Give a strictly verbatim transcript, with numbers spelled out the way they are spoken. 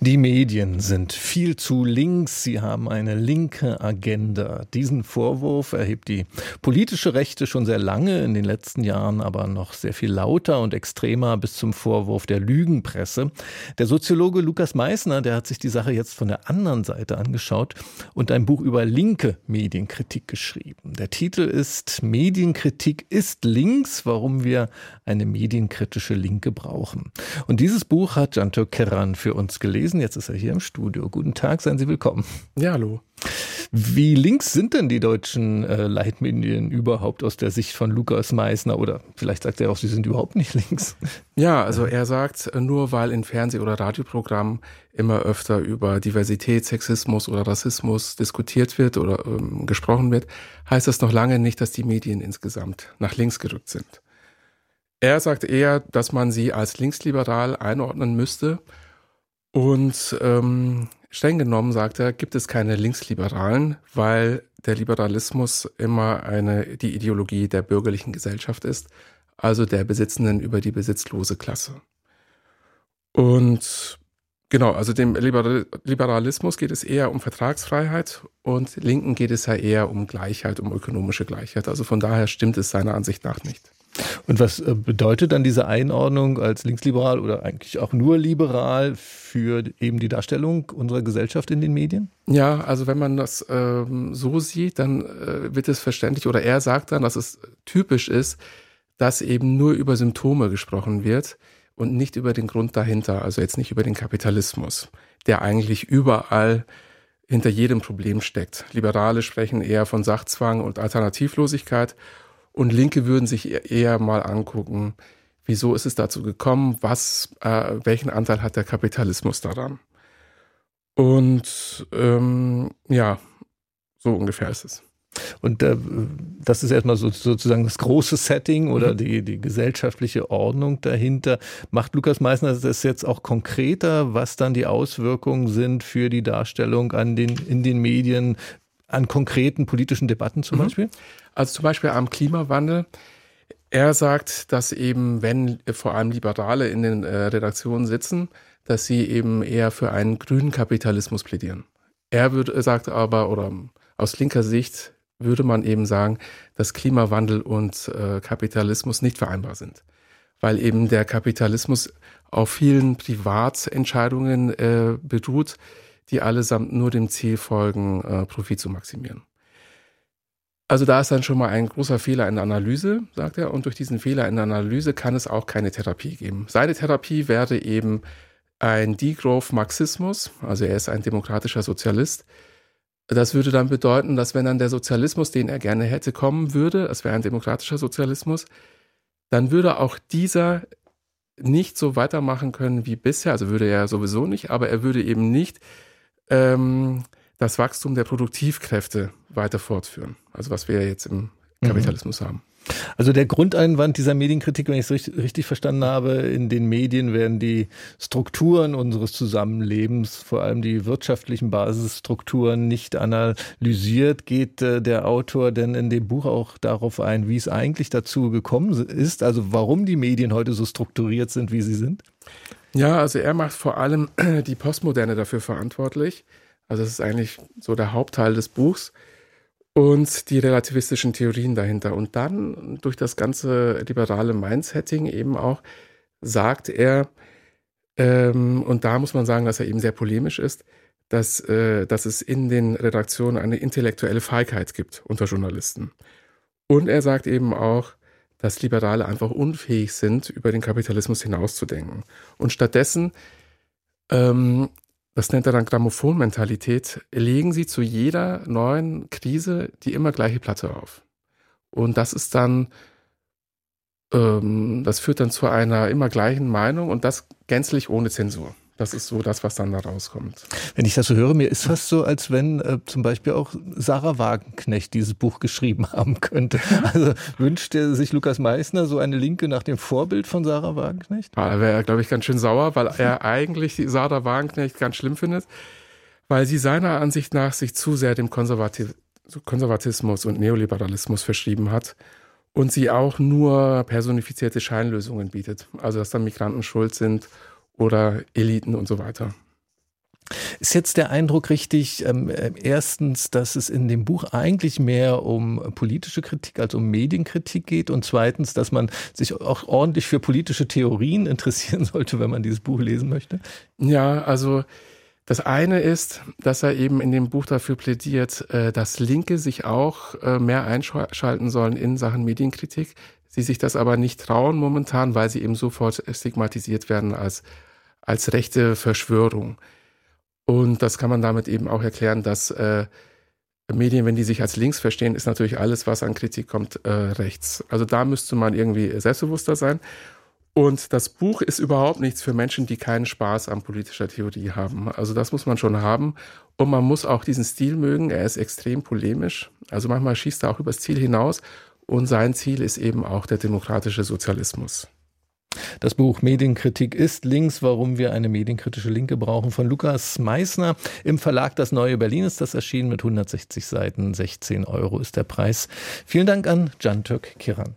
Die Medien sind viel zu links, sie haben eine linke Agenda. Diesen Vorwurf erhebt die politische Rechte schon sehr lange, in den letzten Jahren aber noch sehr viel lauter und extremer bis zum Vorwurf der Lügenpresse. Der Soziologe Lukas Meisner, der hat sich die Sache jetzt von der anderen Seite angeschaut und ein Buch über linke Medienkritik geschrieben. Der Titel ist Medienkritik ist links, warum wir eine medienkritische Linke brauchen. Und dieses Buch hat Cantürk Kiran für uns gelesen. Jetzt ist er hier im Studio. Guten Tag, seien Sie willkommen. Ja, hallo. Wie links sind denn die deutschen äh, Leitmedien überhaupt aus der Sicht von Lukas Meisner? Oder vielleicht sagt er auch, sie sind überhaupt nicht links. Ja, also er sagt, nur weil in Fernseh- oder Radioprogrammen immer öfter über Diversität, Sexismus oder Rassismus diskutiert wird oder ähm, gesprochen wird, heißt das noch lange nicht, dass die Medien insgesamt nach links gerückt sind. Er sagt eher, dass man sie als linksliberal einordnen müsste. Und ähm, streng genommen, sagt er, gibt es keine Linksliberalen, weil der Liberalismus immer eine die Ideologie der bürgerlichen Gesellschaft ist, also der Besitzenden über die besitzlose Klasse. Und genau, also dem Liberal- Liberalismus geht es eher um Vertragsfreiheit und Linken geht es ja eher um Gleichheit, um ökonomische Gleichheit. Also von daher stimmt es seiner Ansicht nach nicht. Und was bedeutet dann diese Einordnung als linksliberal oder eigentlich auch nur liberal für eben die Darstellung unserer Gesellschaft in den Medien? Ja, also wenn man das ähm, so sieht, dann äh, wird es verständlich, oder er sagt dann, dass es typisch ist, dass eben nur über Symptome gesprochen wird und nicht über den Grund dahinter, also jetzt nicht über den Kapitalismus, der eigentlich überall hinter jedem Problem steckt. Liberale sprechen eher von Sachzwang und Alternativlosigkeit. Und Linke würden sich eher mal angucken, wieso ist es dazu gekommen, was, äh, welchen Anteil hat der Kapitalismus daran? Und ähm, ja, so ungefähr ist es. Und äh, das ist erstmal so, sozusagen das große Setting oder die, die gesellschaftliche Ordnung dahinter. Macht Lukas Meisner das jetzt auch konkreter, was dann die Auswirkungen sind für die Darstellung an den, in den Medien, an konkreten politischen Debatten zum Beispiel? Also zum Beispiel am Klimawandel. Er sagt, dass eben, wenn vor allem Liberale in den Redaktionen sitzen, dass sie eben eher für einen grünen Kapitalismus plädieren. Er würde, sagt aber, oder aus linker Sicht würde man eben sagen, dass Klimawandel und äh, Kapitalismus nicht vereinbar sind. Weil eben der Kapitalismus auf vielen Privatentscheidungen äh, beruht, die allesamt nur dem Ziel folgen, äh, Profit zu maximieren. Also da ist dann schon mal ein großer Fehler in der Analyse, sagt er, und durch diesen Fehler in der Analyse kann es auch keine Therapie geben. Seine Therapie wäre eben ein Degrowth-Marxismus, also er ist ein demokratischer Sozialist. Das würde dann bedeuten, dass wenn dann der Sozialismus, den er gerne hätte, kommen würde, das wäre ein demokratischer Sozialismus, dann würde auch dieser nicht so weitermachen können wie bisher, also würde er sowieso nicht, aber er würde eben nicht das Wachstum der Produktivkräfte weiter fortführen. Also was wir jetzt im Kapitalismus mhm. haben. Also der Grundeinwand dieser Medienkritik, wenn ich es richtig, richtig verstanden habe, in den Medien werden die Strukturen unseres Zusammenlebens, vor allem die wirtschaftlichen Basisstrukturen, nicht analysiert. Geht äh, der Autor denn in dem Buch auch darauf ein, wie es eigentlich dazu gekommen ist? Also warum die Medien heute so strukturiert sind, wie sie sind? Ja, also er macht vor allem die Postmoderne dafür verantwortlich. Also das ist eigentlich so der Hauptteil des Buchs und die relativistischen Theorien dahinter. Und dann durch das ganze liberale Mindsetting eben auch sagt er, ähm, und da muss man sagen, dass er eben sehr polemisch ist, dass, äh, dass es in den Redaktionen eine intellektuelle Feigheit gibt unter Journalisten. Und er sagt eben auch, dass Liberale einfach unfähig sind, über den Kapitalismus hinauszudenken. Und stattdessen, ähm, das nennt er dann Grammophon-Mentalität, legen sie zu jeder neuen Krise die immer gleiche Platte auf. Und das ist dann, ähm, das führt dann zu einer immer gleichen Meinung und das gänzlich ohne Zensur. Das ist so das, was dann da rauskommt. Wenn ich das so höre, mir ist fast so, als wenn äh, zum Beispiel auch Sarah Wagenknecht dieses Buch geschrieben haben könnte. Also wünscht er sich Lukas Meisner so eine Linke nach dem Vorbild von Sarah Wagenknecht? Ja, da wäre er, glaube ich, ganz schön sauer, weil er eigentlich die Sarah Wagenknecht ganz schlimm findet, weil sie seiner Ansicht nach sich zu sehr dem Konservati- Konservatismus und Neoliberalismus verschrieben hat. und sie auch nur personifizierte Scheinlösungen bietet. Also dass dann Migranten schuld sind oder Eliten und so weiter. Ist jetzt der Eindruck richtig, ähm, erstens, dass es in dem Buch eigentlich mehr um politische Kritik als um Medienkritik geht und zweitens, dass man sich auch ordentlich für politische Theorien interessieren sollte, wenn man dieses Buch lesen möchte? Ja, also das eine ist, dass er eben in dem Buch dafür plädiert, äh, dass Linke sich auch äh, mehr einschalten sollen in Sachen Medienkritik, sie sich das aber nicht trauen momentan, weil sie eben sofort stigmatisiert werden als, als rechte Verschwörung. Und das kann man damit eben auch erklären, dass äh, Medien, wenn die sich als links verstehen, ist natürlich alles, was an Kritik kommt, äh, rechts. Also da müsste man irgendwie selbstbewusster sein. Und das Buch ist überhaupt nichts für Menschen, die keinen Spaß an politischer Theorie haben. Also das muss man schon haben. Und man muss auch diesen Stil mögen. Er ist extrem polemisch. Also manchmal schießt er auch übers Ziel hinaus. Und sein Ziel ist eben auch der demokratische Sozialismus. Das Buch Medienkritik ist links, warum wir eine medienkritische Linke brauchen, von Lukas Meisner im Verlag Das Neue Berlin ist das erschienen mit hundertsechzig Seiten, sechzehn Euro ist der Preis. Vielen Dank an Cantürk Kiran.